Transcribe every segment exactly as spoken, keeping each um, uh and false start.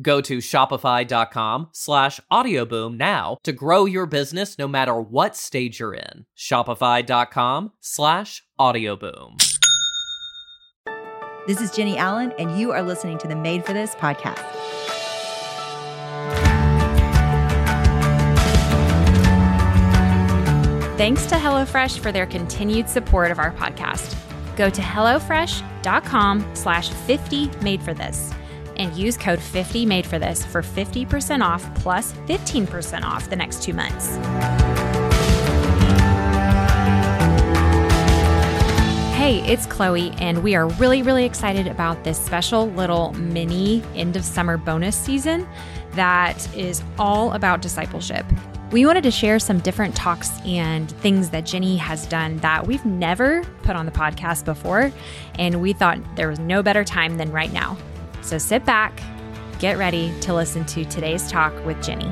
Go to shopify.com slash audioboom now to grow your business no matter what stage you're in. Shopify.com slash audioboom. This is Jennie Allen, and you are listening to the Made for This podcast. Thanks to HelloFresh for their continued support of our podcast. Go to HelloFresh.com slash 50 Made for This. And use code fifty Made for This for fifty percent off plus fifteen percent off the next two months. Hey, it's Chloe, and we are really, really excited about this special little mini end of summer bonus season that is all about discipleship. We wanted to share some different talks and things that Jennie has done that we've never put on the podcast before, and we thought there was no better time than right now. So sit back, get ready to listen to today's talk with Jennie.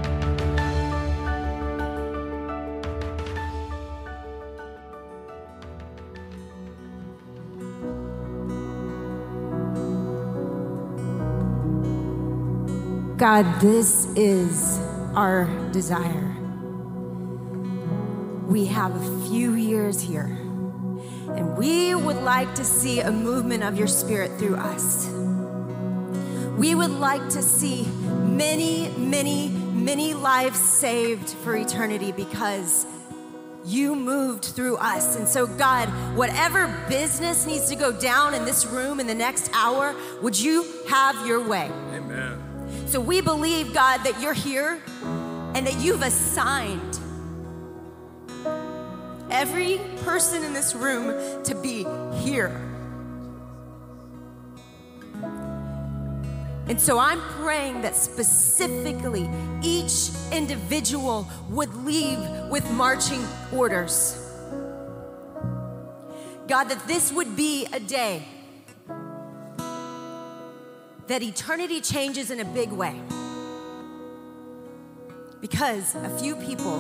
God, this is our desire. We have a few years here, and we would like to see a movement of your Spirit through us. We would like to see many, many, many lives saved for eternity because you moved through us. And so, God, whatever business needs to go down in this room in the next hour, would you have your way? Amen. So we believe, God, that you're here and that you've assigned every person in this room to be here. And so I'm praying that specifically each individual would leave with marching orders. God, that this would be a day that eternity changes in a big way. Because a few people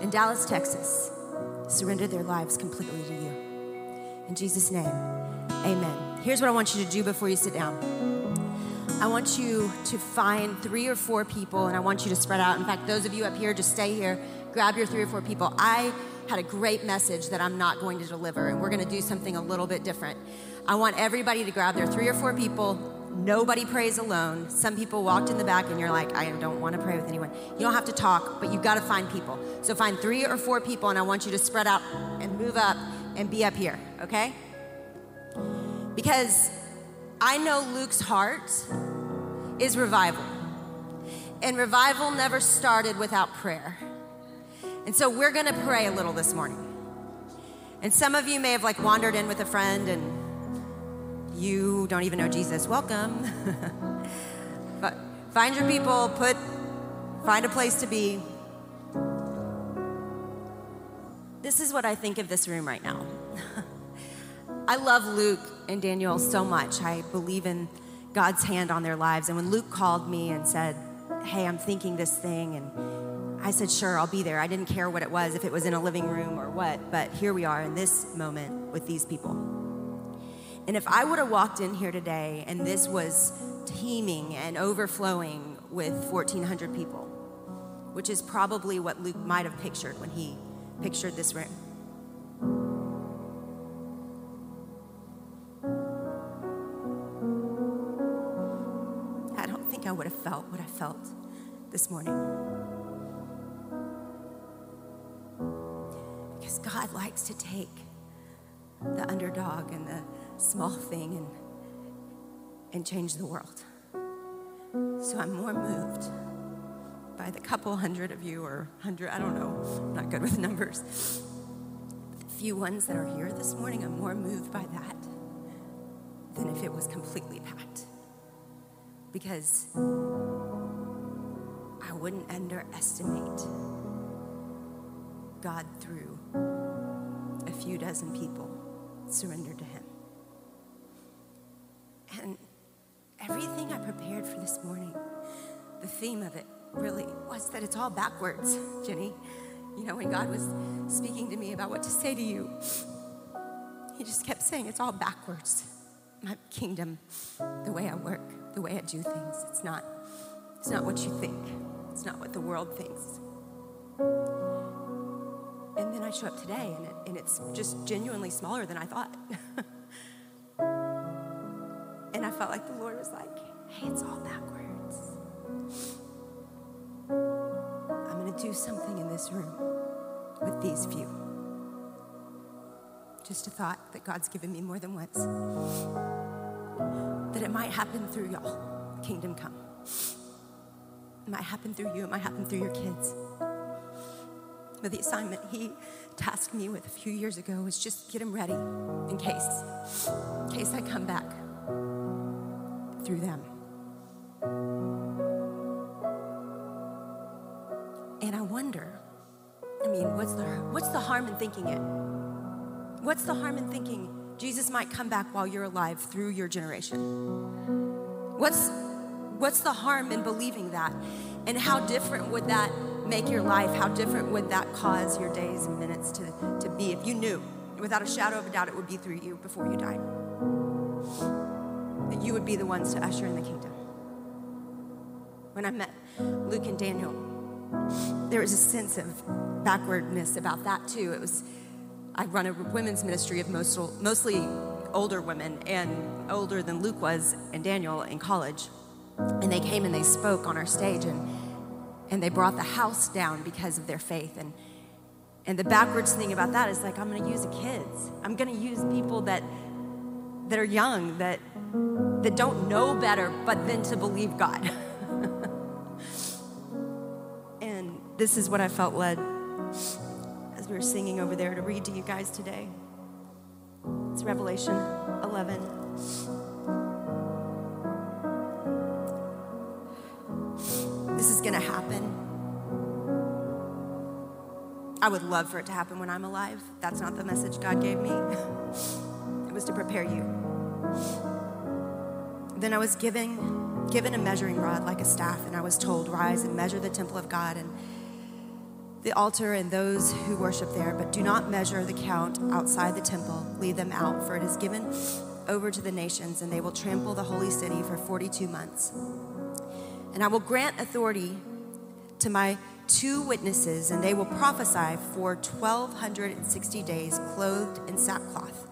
in Dallas, Texas, surrendered their lives completely to you. In Jesus' name, amen. Here's what I want you to do before you sit down. I want you to find three or four people, and I want you to spread out. In fact, those of you up here, just stay here. Grab your three or four people. I had a great message that I'm not going to deliver, and we're going to do something a little bit different. I want everybody to grab their three or four people. Nobody prays alone. Some people walked in the back, and you're like, I don't want to pray with anyone. You don't have to talk, but you've got to find people. So find three or four people, and I want you to spread out and move up and be up here, okay? Because I know Luke's heart is revival. And revival never started without prayer. And so we're gonna pray a little this morning. And some of you may have like wandered in with a friend and you don't even know Jesus. Welcome. But find your people, put, find a place to be. This is what I think of this room right now. I love Luke and Daniel so much. I believe in God's hand on their lives. And when Luke called me and said, hey, I'm thinking this thing, and I said, sure, I'll be there. I didn't care what it was, if it was in a living room or what, but here we are in this moment. with these people. And if I would have walked in here today and this was teeming and overflowing with fourteen hundred people, which is probably what Luke might have pictured when he pictured this room. I don't think I would have felt what I felt this morning. Because God likes to take the underdog and the small thing and, and change the world. So I'm more moved by the couple hundred of you or hundred, I don't know, I'm not good with numbers. But the few ones that are here this morning, I'm more moved by that than if it was completely packed. Because I wouldn't underestimate God through a few dozen people surrendered to him. And everything I prepared for this morning, the theme of it really was that it's all backwards, Jenny. You know, when God was speaking to me about what to say to you, he just kept saying it's all backwards. My kingdom, the way I work, the way I do things, it's not, it's not what you think. It's not what the world thinks. And then I show up today, and, it, and it's just genuinely smaller than I thought. And I felt like the Lord was like, hey, it's all backwards. I'm going to do something in this room with these few. Just a thought that God's given me more than once. That it might happen through y'all. Kingdom come. It might happen through you. It might happen through your kids. But the assignment he tasked me with a few years ago was just get them ready in case, in case I come back through them. And I wonder, I mean, what's the, what's the harm in thinking it? What's the harm in thinking Jesus might come back while you're alive through your generation? What's, what's the harm in believing that? And how different would that make your life? How different would that cause your days and minutes to, to be if you knew, without a shadow of a doubt, it would be through you before you died? That you would be the ones to usher in the kingdom. When I met Luke and Daniel, there was a sense of backwardness about that too. It was, I run a women's ministry of most, mostly older women, and older than Luke was and Daniel in college. And they came and they spoke on our stage, and And they brought the house down because of their faith. And and the backwards thing about that is like, I'm gonna use the kids. I'm gonna use people that that are young, that that don't know better, but then to believe God. And this is what I felt led as we were singing over there to read to you guys today. It's Revelation eleven. This is gonna happen. I would love for it to happen when I'm alive. That's not the message God gave me. It was to prepare you. Then I was given, given a measuring rod like a staff, and I was told, rise and measure the temple of God and the altar and those who worship there, but do not measure the count outside the temple. Leave them out, for it is given over to the nations, and they will trample the holy city for forty-two months. And I will grant authority to my two witnesses, and they will prophesy for twelve sixty days, clothed in sackcloth.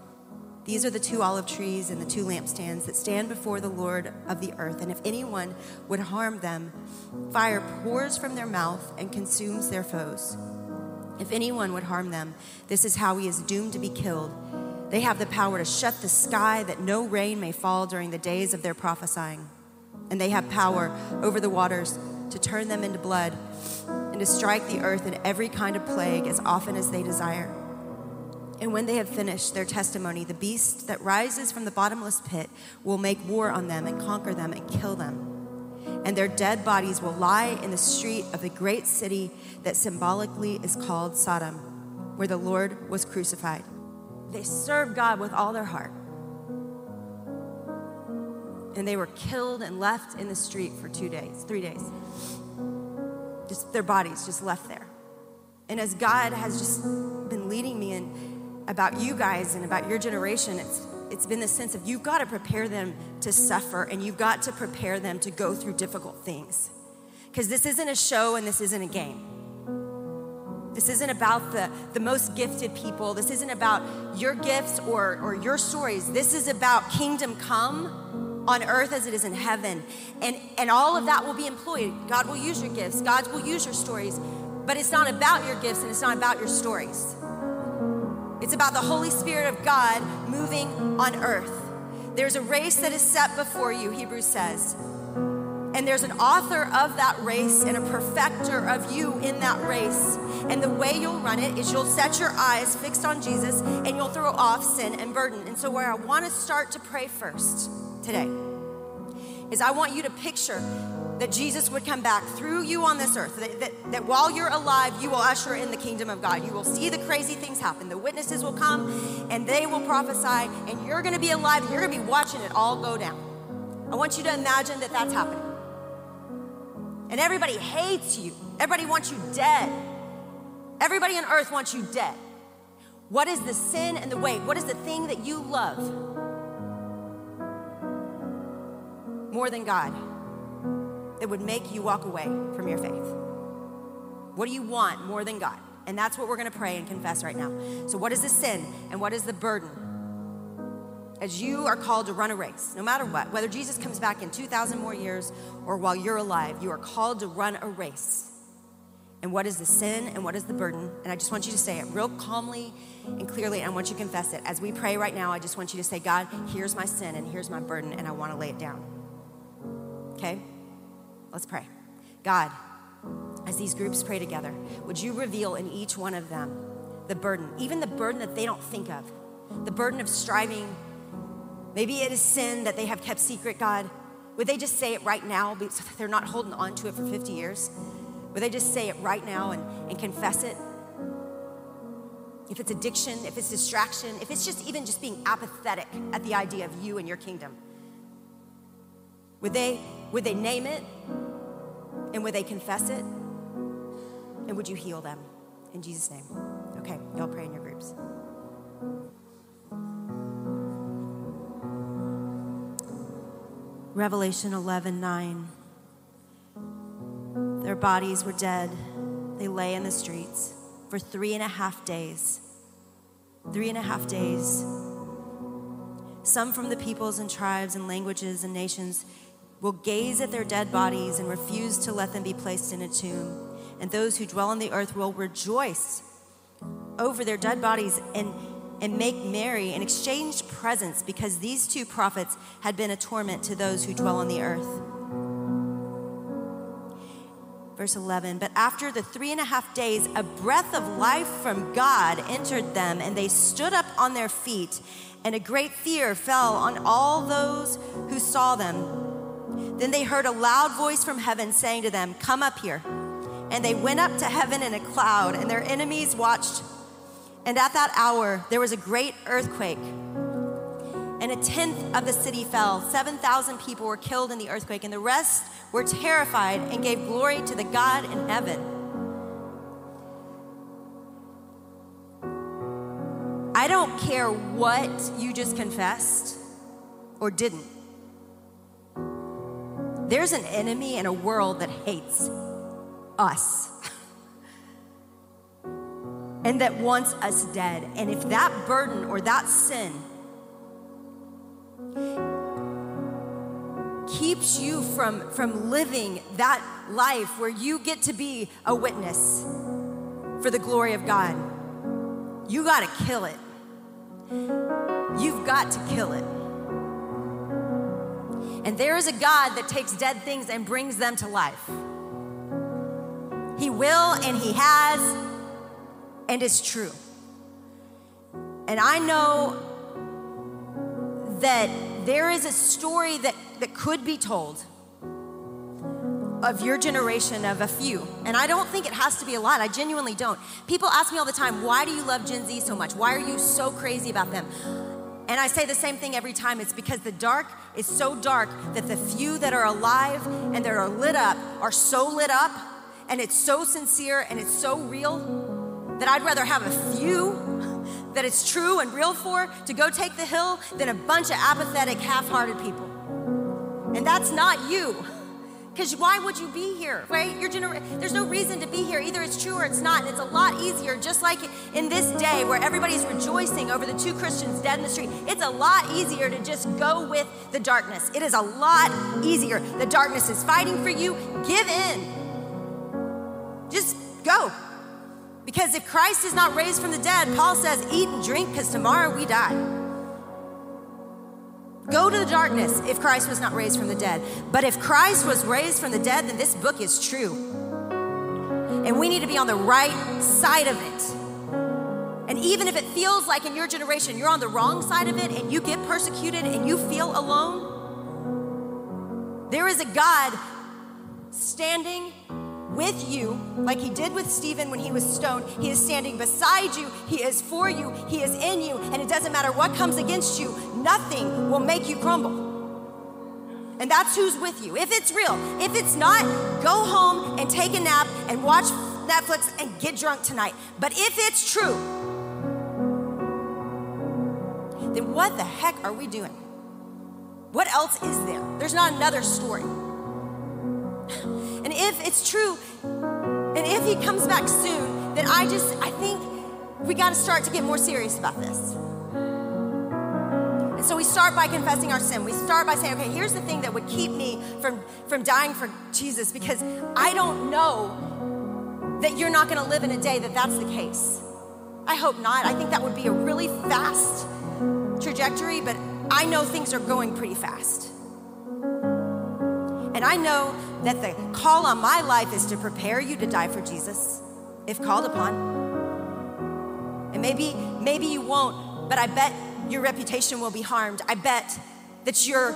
These are the two olive trees and the two lampstands that stand before the Lord of the earth. And if anyone would harm them, fire pours from their mouth and consumes their foes. If anyone would harm them, this is how he is doomed to be killed. They have the power to shut the sky that no rain may fall during the days of their prophesying. And they have power over the waters to turn them into blood and to strike the earth in every kind of plague as often as they desire. And when they have finished their testimony, the beast that rises from the bottomless pit will make war on them and conquer them and kill them. And their dead bodies will lie in the street of the great city that symbolically is called Sodom, where the Lord was crucified. They served God with all their heart. And they were killed and left in the street for two days, three days. Just their bodies just left there. And as God has just been leading me, and about you guys and about your generation, it's it's been this sense of you've got to prepare them to suffer and you've got to prepare them to go through difficult things. Because this isn't a show and this isn't a game. This isn't about the, the most gifted people. This isn't about your gifts or, or your stories. This is about kingdom come on earth as it is in heaven. And, and all of that will be employed. God will use your gifts. God will use your stories. But it's not about your gifts and it's not about your stories. It's about the Holy Spirit of God moving on earth. There's a race that is set before you, Hebrews says. And there's an author of that race and a perfecter of you in that race. And the way you'll run it is you'll set your eyes fixed on Jesus and you'll throw off sin and burden. And so where I want to start to pray first today is I want you to picture that Jesus would come back through you on this earth, that, that, that while you're alive, you will usher in the kingdom of God. You will see the crazy things happen. The witnesses will come and they will prophesy and you're going to be alive and you're going to be watching it all go down. I want you to imagine that that's happening. And everybody hates you. Everybody wants you dead. Everybody on earth wants you dead. What is the sin and the weight? What is the thing that you love more than God that would make you walk away from your faith? What do you want more than God? And that's what we're gonna pray and confess right now. So what is the sin and what is the burden? As you are called to run a race, no matter what, whether Jesus comes back in two thousand more years or while you're alive, you are called to run a race. And what is the sin and what is the burden? And I just want you to say it real calmly and clearly, and I want you to confess it. As we pray right now, I just want you to say, God, here's my sin and here's my burden, and I want to lay it down. Okay? Let's pray. God, as these groups pray together, would you reveal in each one of them the burden, even the burden that they don't think of, the burden of striving. Maybe it is sin that they have kept secret, God. Would they just say it right now so that they're not holding on to it for fifty years? Would they just say it right now and, and confess it? If it's addiction, if it's distraction, if it's just even just being apathetic at the idea of you and your kingdom. Would they, would they name it? And would they confess it? And would you heal them? In Jesus' name. Okay, y'all pray in your groups. Revelation eleven nine. Their bodies were dead. They lay in the streets for three and a half days. Three and a half days. Some from the peoples and tribes and languages and nations will gaze at their dead bodies and refuse to let them be placed in a tomb. And those who dwell on the earth will rejoice over their dead bodies and and make merry and exchange presents, because these two prophets had been a torment to those who dwell on the earth. Verse eleven, but after the three and a half days, a breath of life from God entered them, and they stood up on their feet, and a great fear fell on all those who saw them. Then they heard a loud voice from heaven saying to them, come up here. And they went up to heaven in a cloud, and their enemies watched. And at that hour, there was a great earthquake, and a tenth of the city fell. seven thousand people were killed in the earthquake, and the rest were terrified and gave glory to the God in heaven. I don't care what you just confessed or didn't. There's an enemy in a world that hates us. And that wants us dead. And if that burden or that sin keeps you from, from living that life where you get to be a witness for the glory of God, you gotta kill it. You've got to kill it. And there is a God that takes dead things and brings them to life. He will and he has. And it's true. And I know that there is a story that, that could be told of your generation, of a few. And I don't think it has to be a lot. I genuinely don't. People ask me all the time, why do you love Gen Z so much? Why are you so crazy about them? And I say the same thing every time. It's because the dark is so dark that the few that are alive and that are lit up are so lit up, and it's so sincere and it's so real, that I'd rather have a few that it's true and real for to go take the hill than a bunch of apathetic, half-hearted people. And that's not you. Because why would you be here, right? Your gener- There's no reason to be here. Either it's true or it's not. And it's a lot easier, just like in this day where everybody's rejoicing over the two Christians dead in the street. It's a lot easier to just go with the darkness. It is a lot easier. The darkness is fighting for you. Give in. Just go. Because if Christ is not raised from the dead, Paul says, eat and drink because tomorrow we die. Go to the darkness if Christ was not raised from the dead. But if Christ was raised from the dead, then this book is true. And we need to be on the right side of it. And even if it feels like in your generation, you're on the wrong side of it and you get persecuted and you feel alone, there is a God standing with you, like he did with Stephen when he was stoned. He is standing beside you. He is for you. He is in you. And it doesn't matter what comes against you. Nothing will make you crumble. And that's who's with you. If it's real, if it's not, go home and take a nap and watch Netflix and get drunk tonight. But if it's true, then what the heck are we doing? What else is there? There's not another story. And if it's true, and if he comes back soon, then I just, I think we gotta start to get more serious about this. And so we start by confessing our sin. We start by saying, okay, here's the thing that would keep me from, from dying for Jesus, because I don't know that you're not gonna live in a day that that's the case. I hope not. I think that would be a really fast trajectory, but I know things are going pretty fast. And I know that the call on my life is to prepare you to die for Jesus, if called upon. And maybe, maybe you won't, but I bet your reputation will be harmed. I bet that you're,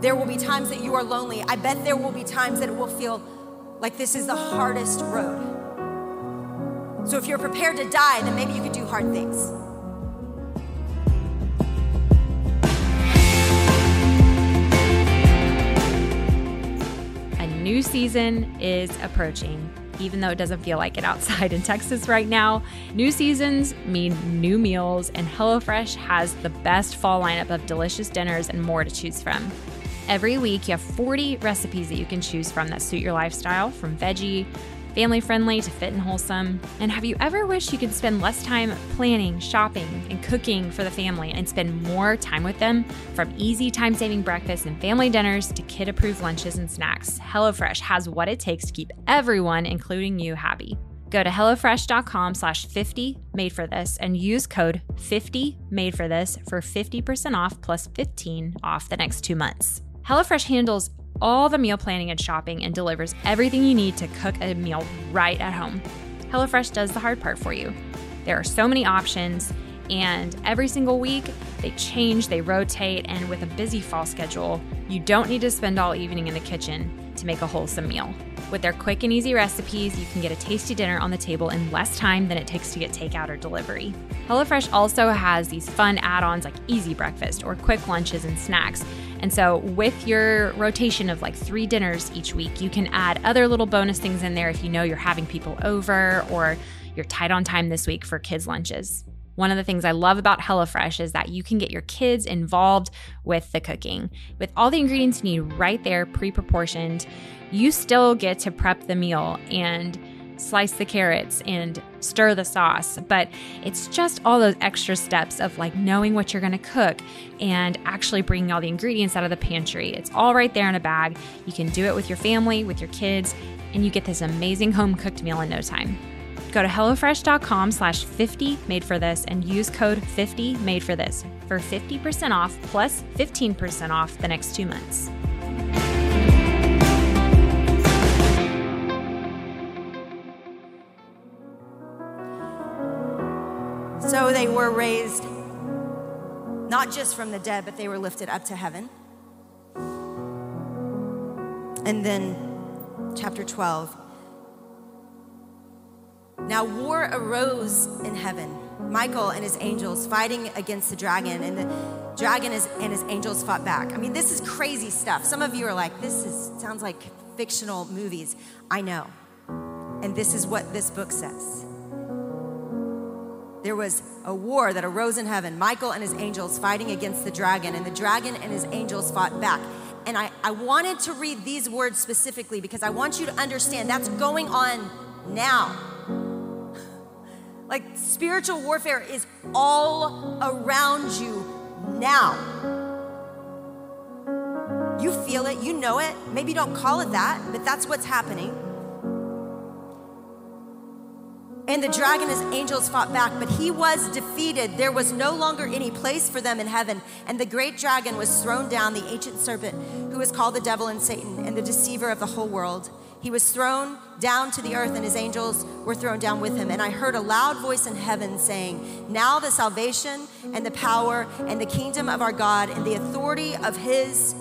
there will be times that you are lonely. I bet there will be times that it will feel like this is the hardest road. So if you're prepared to die, then maybe you could do hard things. New season is approaching, even though it doesn't feel like it outside in Texas right now. New seasons mean new meals, and HelloFresh has the best fall lineup of delicious dinners and more to choose from. Every week, you have forty recipes that you can choose from that suit your lifestyle, from veggie, family-friendly to fit and wholesome. And have you ever wished you could spend less time planning, shopping, and cooking for the family and spend more time with them? From easy time-saving breakfasts and family dinners to kid-approved lunches and snacks, HelloFresh has what it takes to keep everyone, including you, happy. Go to HelloFresh.com slash 50 made for this and use code fifty made for this for fifty percent off plus fifteen off the next two months. HelloFresh handles all the meal planning and shopping and delivers everything you need to cook a meal right at home. HelloFresh does the hard part for you. There are so many options, and every single week they change, they rotate, and with a busy fall schedule, you don't need to spend all evening in the kitchen to make a wholesome meal. With their quick and easy recipes, you can get a tasty dinner on the table in less time than it takes to get takeout or delivery. HelloFresh also has these fun add-ons like easy breakfast or quick lunches and snacks. And so with your rotation of like three dinners each week, you can add other little bonus things in there if you know you're having people over or you're tight on time this week for kids' lunches. One of the things I love about HelloFresh is that you can get your kids involved with the cooking. With all the ingredients you need right there, pre-proportioned, you still get to prep the meal and slice the carrots and stir the sauce, but it's just all those extra steps of like knowing what you're gonna cook and actually bringing all the ingredients out of the pantry. It's all right there in a bag. You can do it with your family, with your kids, and you get this amazing home-cooked meal in no time. Go to HelloFresh.com slash 50 made for this and use code fifty made for this for fifty percent off plus fifteen percent off the next two months. So they were raised not just from the dead, but they were lifted up to heaven. And then chapter twelve. Now war arose in heaven, Michael and his angels fighting against the dragon, and the dragon and his angels fought back. I mean, this is crazy stuff. Some of you are like, this is sounds like fictional movies. I know. And this is what this book says. there was a war that arose in heaven, Michael and his angels fighting against the dragon, and the dragon and his angels fought back. And I, I wanted to read these words specifically because I want you to understand that's going on now. Like, spiritual warfare is all around you now. You feel it, you know it. Maybe you don't call it that, but that's what's happening. And the dragon and his angels fought back, but he was defeated. There was no longer any place for them in heaven. And the great dragon was thrown down, the ancient serpent, who is called the devil and Satan and the deceiver of the whole world. He was thrown down to the earth, and his angels were thrown down with him. And I heard a loud voice in heaven saying, "Now the salvation and the power and the kingdom of our God and the authority of his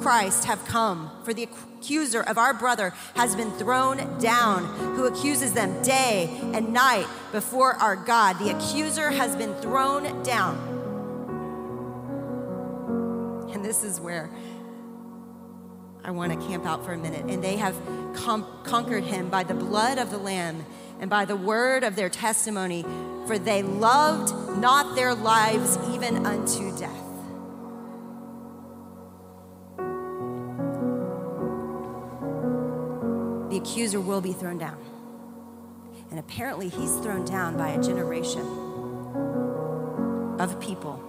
Christ have come, for the accuser of our brother has been thrown down, who accuses them day and night before our God." The accuser has been thrown down. And this is where I want to camp out for a minute. "And they have com- conquered him by the blood of the Lamb and by the word of their testimony, for they loved not their lives even unto death." The accuser will be thrown down. And apparently he's thrown down by a generation of people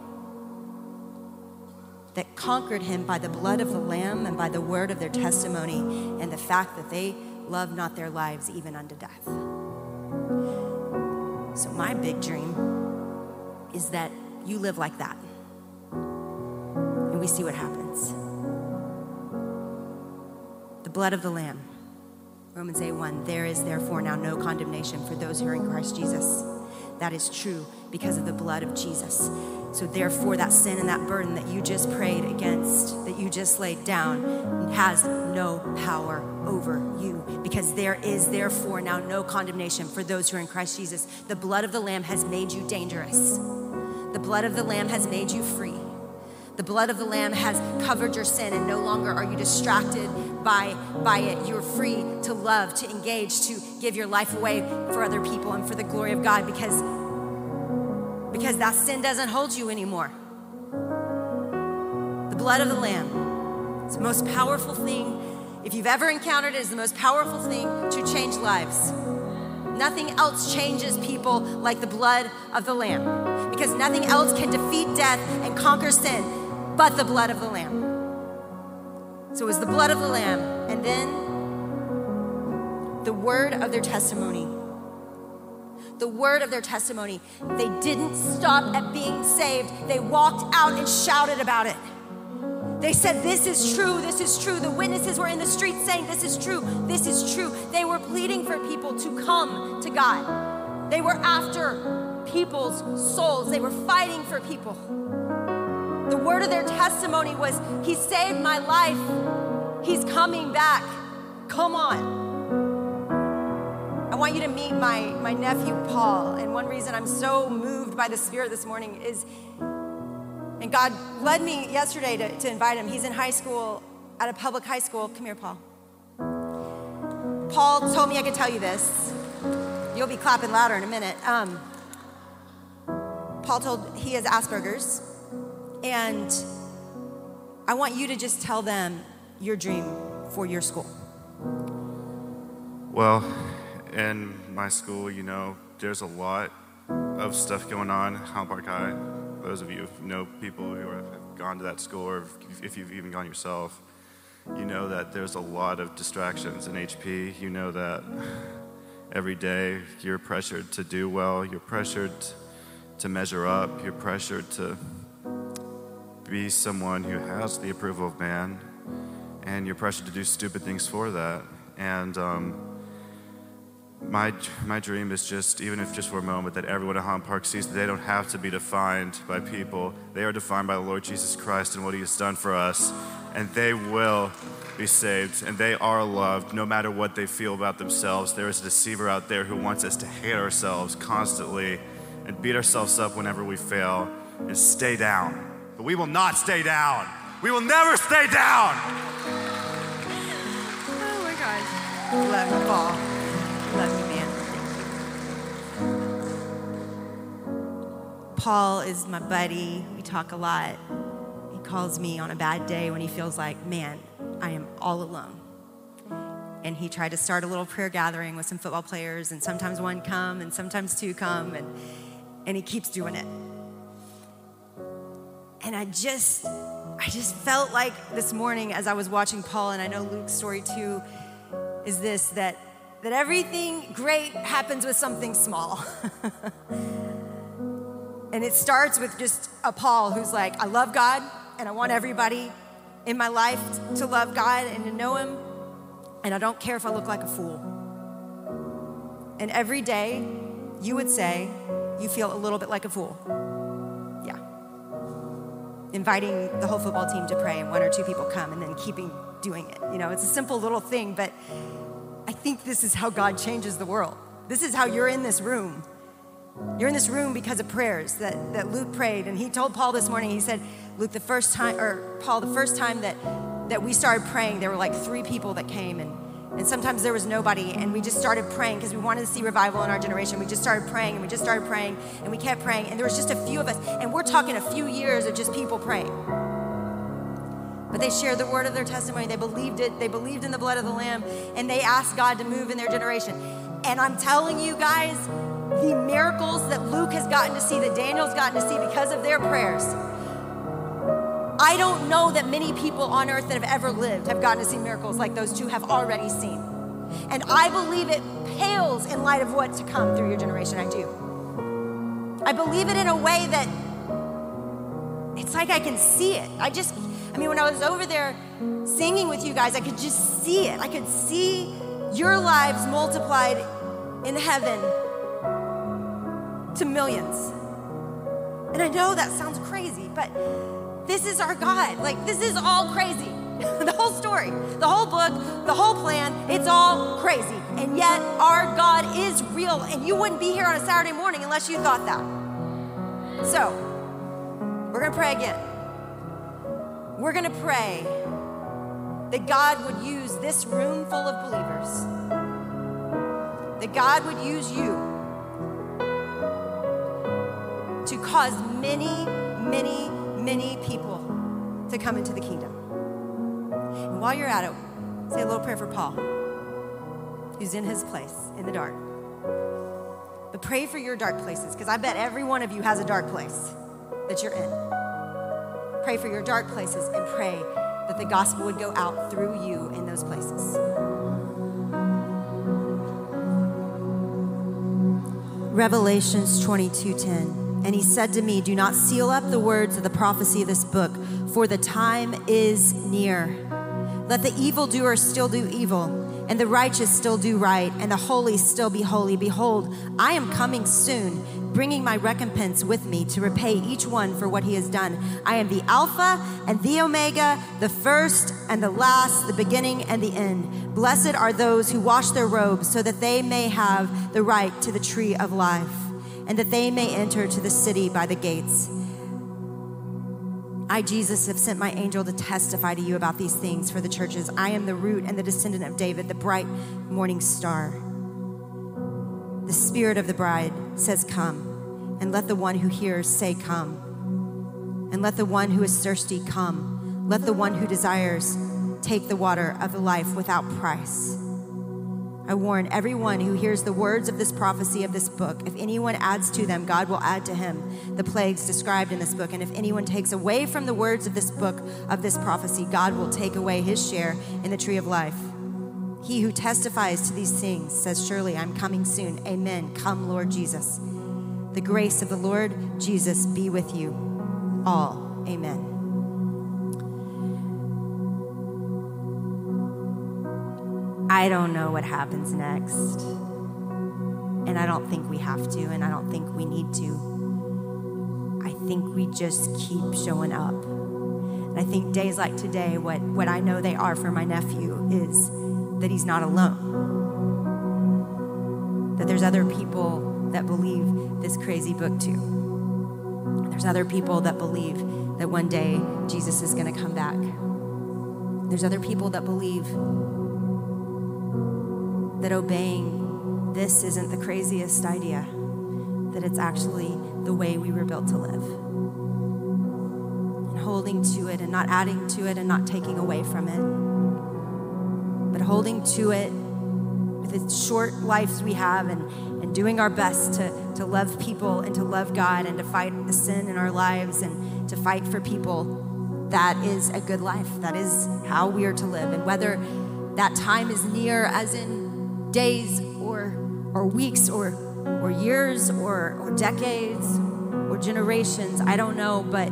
that conquered him by the blood of the Lamb and by the word of their testimony and the fact that they love not their lives even unto death. So my big dream is that you live like that and we see what happens. The blood of the Lamb. Romans eight one, "There is therefore now no condemnation for those who are in Christ Jesus." That is true because of the blood of Jesus. So therefore that sin and that burden that you just prayed against, that you just laid down, has no power over you, because there is therefore now no condemnation for those who are in Christ Jesus. The blood of the Lamb has made you dangerous. The blood of the Lamb has made you free. The blood of the Lamb has covered your sin, and no longer are you distracted by, by it. You're free to love, to engage, to give your life away for other people and for the glory of God, because, because that sin doesn't hold you anymore. The blood of the Lamb is the most powerful thing. If you've ever encountered it, it is the most powerful thing to change lives. Nothing else changes people like the blood of the Lamb, because nothing else can defeat death and conquer sin but the blood of the Lamb. So it was the blood of the Lamb, and then the word of their testimony. The word of their testimony. They didn't stop at being saved. They walked out and shouted about it. They said, "This is true, this is true." The witnesses were in the streets saying, "This is true, this is true." They were pleading for people to come to God. They were after people's souls. They were fighting for people. The word of their testimony was, "He saved my life. He's coming back. Come on." I want you to meet my, my nephew, Paul. And one reason I'm so moved by the Spirit this morning is, and God led me yesterday to, to invite him. He's in high school, at a public high school. Come here, Paul. Paul told me I could tell you this. You'll be clapping louder in a minute. Um, Paul told, he has Asperger's. And I want you to just tell them your dream for your school. Well, in my school, you know, there's a lot of stuff going on. Hal Park High, those of you who know people who have gone to that school, or if you've even gone yourself, you know that there's a lot of distractions in H P. You know that every day you're pressured to do well, you're pressured to measure up, you're pressured to be someone who has the approval of man, and you're pressured to do stupid things for that. And um, my my dream is just, even if just for a moment, that everyone at Home Park sees that they don't have to be defined by people. They are defined by the Lord Jesus Christ and what he has done for us, and they will be saved, and they are loved no matter what they feel about themselves. There is a deceiver out there who wants us to hate ourselves constantly and beat ourselves up whenever we fail and stay down. But we will not stay down. We will never stay down. Oh my gosh. Love you, Paul. Love you, man. Paul is my buddy. We talk a lot. He calls me on a bad day when he feels like, man, I am all alone. And he tried to start a little prayer gathering with some football players, and sometimes one come and sometimes two come, and, and he keeps doing it. And I just, I just felt like this morning as I was watching Paul, and I know Luke's story too, is this, that, that everything great happens with something small. And it starts with just a Paul who's like, I love God, and I want everybody in my life to love God and to know him. And I don't care if I look like a fool. And every day, you would say, you feel a little bit like a fool. Yeah. Inviting the whole football team to pray and one or two people come and then keeping doing it. You know, it's a simple little thing, but I think this is how God changes the world. This is how you're in this room. You're in this room because of prayers that, that Luke prayed. And he told Paul this morning, he said, Luke, the first time, or Paul, the first time that that we started praying, there were like three people that came, and, and sometimes there was nobody, and we just started praying because we wanted to see revival in our generation. We just started praying, and we just started praying, and we kept praying, and there was just a few of us, and we're talking a few years of just people praying. But they shared the word of their testimony. They believed it. They believed in the blood of the Lamb, and they asked God to move in their generation. And I'm telling you guys, the miracles that Luke has gotten to see, that Daniel's gotten to see because of their prayers, I don't know that many people on earth that have ever lived have gotten to see miracles like those two have already seen. And I believe it pales in light of what's to come through your generation. I do. I believe it in a way that it's like I can see it. I just, I mean, when I was over there singing with you guys, I could just see it. I could see your lives multiplied in heaven to millions. And I know that sounds crazy, but this is our God. Like, this is all crazy. The whole story, the whole book, the whole plan, it's all crazy. And yet our God is real, and you wouldn't be here on a Saturday morning unless you thought that. So we're gonna pray again. We're gonna pray that God would use this room full of believers, that God would use you to cause many, many many people to come into the kingdom. And while you're at it, say a little prayer for Paul, who's in his place in the dark. But pray for your dark places, because I bet every one of you has a dark place that you're in. Pray for your dark places and pray that the gospel would go out through you in those places. Revelations twenty-two ten. And he said to me, do not seal up the words of the prophecy of this book, for the time is near. Let the evildoer still do evil, and the righteous still do right, and the holy still be holy. Behold, I am coming soon, bringing my recompense with me to repay each one for what he has done. I am the Alpha and the Omega, the first and the last, the beginning and the end. Blessed are those who wash their robes, so that they may have the right to the tree of life, and that they may enter to the city by the gates. I, Jesus, have sent my angel to testify to you about these things for the churches. I am the root and the descendant of David, the bright morning star. The Spirit of the bride says, come, and let the one who hears say, come, and let the one who is thirsty come. Let the one who desires take the water of life without price. I warn everyone who hears the words of this prophecy of this book, if anyone adds to them, God will add to him the plagues described in this book. And if anyone takes away from the words of this book, of this prophecy, God will take away his share in the tree of life. He who testifies to these things says, surely I'm coming soon. Amen. Come, Lord Jesus. The grace of the Lord Jesus be with you all. Amen. I don't know what happens next, and I don't think we have to, and I don't think we need to. I think we just keep showing up. And I think days like today, what, what I know they are for my nephew is that he's not alone, that there's other people that believe this crazy book too. There's other people that believe that one day Jesus is going to come back. There's other people that believe that obeying this isn't the craziest idea, that it's actually the way we were built to live. And holding to it and not adding to it and not taking away from it. But holding to it with the short lives we have and, and doing our best to, to love people and to love God and to fight the sin in our lives and to fight for people. That is a good life. That is how we are to live. And whether that time is near, as in days or or weeks or or years or, or decades or generations, I don't know, but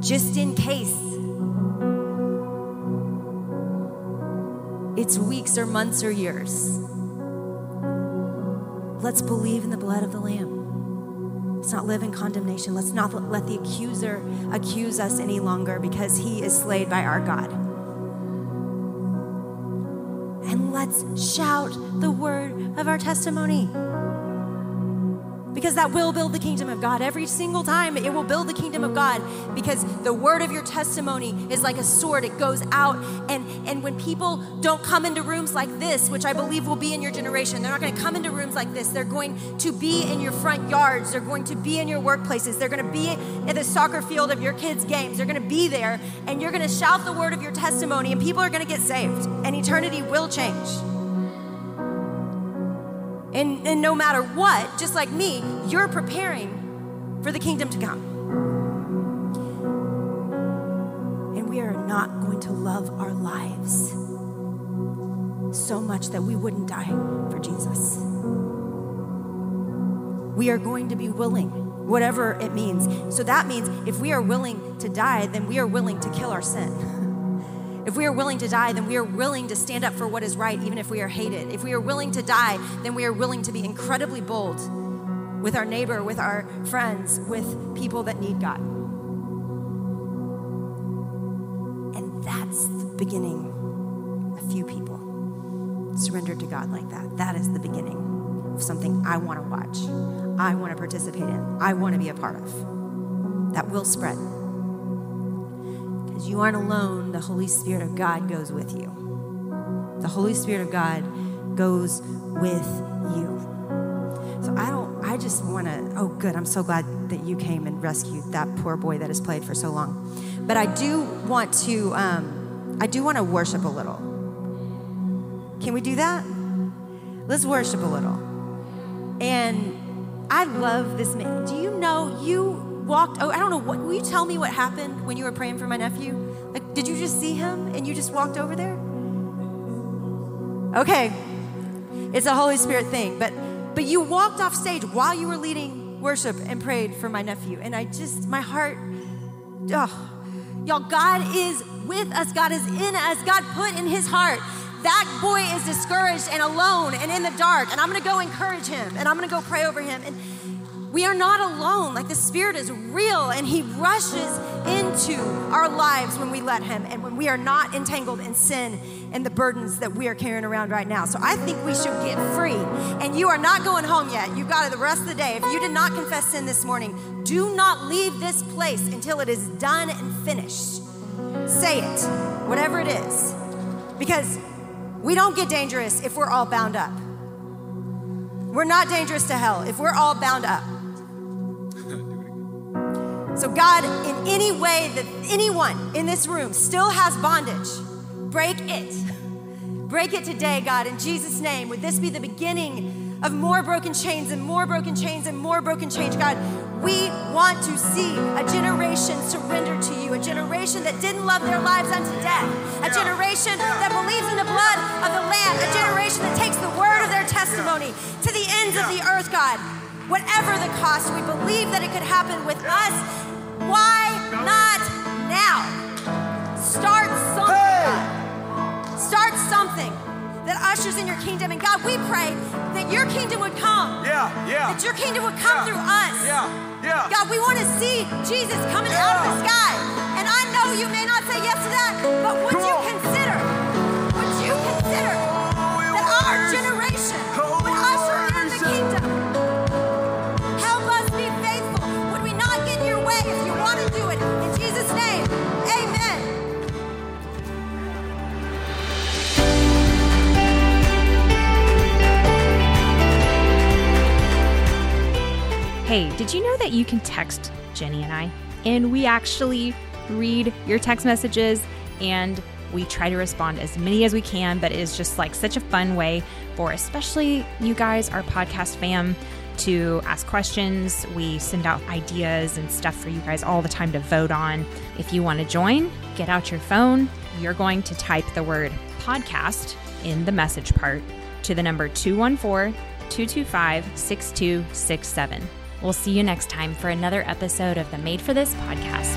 just in case it's weeks or months or years, let's believe in the blood of the Lamb. Let's not live in condemnation. Let's not let the accuser accuse us any longer, because he is slain by our God. And let's shout the word of our testimony, because that will build the kingdom of God. Every single time, it will build the kingdom of God, because the word of your testimony is like a sword. It goes out, and, and when people don't come into rooms like this, which I believe will be in your generation, they're not going to come into rooms like this. They're going to be in your front yards. They're going to be in your workplaces. They're going to be at the soccer field of your kids' games. They're going to be there, and you're going to shout the word of your testimony, and people are going to get saved, and eternity will change. And, and no matter what, just like me, you're preparing for the kingdom to come. And we are not going to love our lives so much that we wouldn't die for Jesus. We are going to be willing, whatever it means. So that means if we are willing to die, then we are willing to kill our sin. If we are willing to die, then we are willing to stand up for what is right, even if we are hated. If we are willing to die, then we are willing to be incredibly bold with our neighbor, with our friends, with people that need God. And that's the beginning. A few people surrendered to God like that. That is the beginning of something I want to watch, I want to participate in, I want to be a part of. That will spread. You aren't alone. The Holy Spirit of God goes with you. The Holy Spirit of God goes with you. So I don't, I just want to, oh good, I'm so glad that you came and rescued that poor boy that has played for so long. But I do want to, um, I do want to worship a little. Can we do that? Let's worship a little. And I love this man. Do you know you walked, oh, I don't know, what, will you tell me what happened when you were praying for my nephew? Like, did you just see him and you just walked over there? Okay. It's a Holy Spirit thing, but but you walked off stage while you were leading worship and prayed for my nephew. And I just, my heart, oh, y'all, God is with us. God is in us. God put in his heart, that boy is discouraged and alone and in the dark, and I'm going to go encourage him, and I'm going to go pray over him. And we are not alone. Like, the Spirit is real, and he rushes into our lives when we let him and when we are not entangled in sin and the burdens that we are carrying around right now. So I think we should get free. And you are not going home yet. You've got the rest of the day. If you did not confess sin this morning, do not leave this place until it is done and finished. Say it, whatever it is, because we don't get dangerous if we're all bound up. We're not dangerous to hell if we're all bound up. So God, in any way that anyone in this room still has bondage, break it. Break it today, God, in Jesus' name. Would this be the beginning of more broken chains and more broken chains and more broken chains, God? We want to see a generation surrendered to you, a generation that didn't love their lives unto death, a generation that believes in the blood of the Lamb, a generation that takes the word of their testimony to the ends of the earth, God. Whatever the cost, we believe that it could happen with us. Why not now? Start something, God. Start something that ushers in your kingdom. And God, we pray that your kingdom would come. Yeah, yeah. That your kingdom would come yeah, through us. Yeah. Yeah. God, we want to see Jesus coming yeah. out of the sky. And I know you may not say yes to that, but would cool. you consider, would you consider Holy that our generation Holy would usher in the kingdom? Help us be faithful. Would we not get in your way if you want to do it? In Jesus' name, amen. Hey, did you know that you can text Jennie and I? And we actually read your text messages and we try to respond as many as we can, but it is just like such a fun way for especially you guys, our podcast fam, to ask questions. We send out ideas and stuff for you guys all the time to vote on. If you want to join, get out your phone. You're going to type the word podcast in the message part to the number two one four, two two five, six two six seven. We'll see you next time for another episode of the Made for This podcast.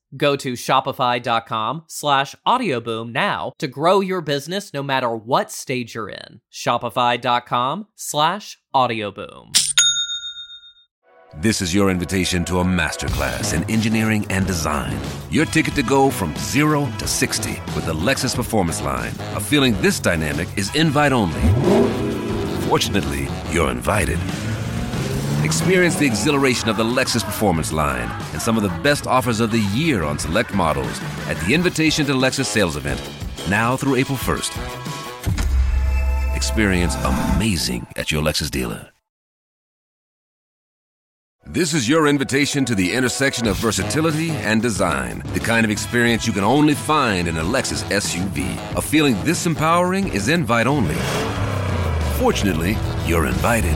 Go to shopify.com slash audioboom now to grow your business no matter what stage you're in. Shopify.com slash audioboom. This is your invitation to a masterclass in engineering and design. Your ticket to go from zero to sixty with the Lexus Performance Line. A feeling this dynamic is invite only. Fortunately, you're invited. Experience the exhilaration of the Lexus Performance Line and some of the best offers of the year on select models at the Invitation to Lexus sales event, now through April first. Experience amazing at your Lexus dealer. This is your invitation to the intersection of versatility and design, the kind of experience you can only find in a Lexus S U V. A feeling this empowering is invite only. Fortunately, you're invited.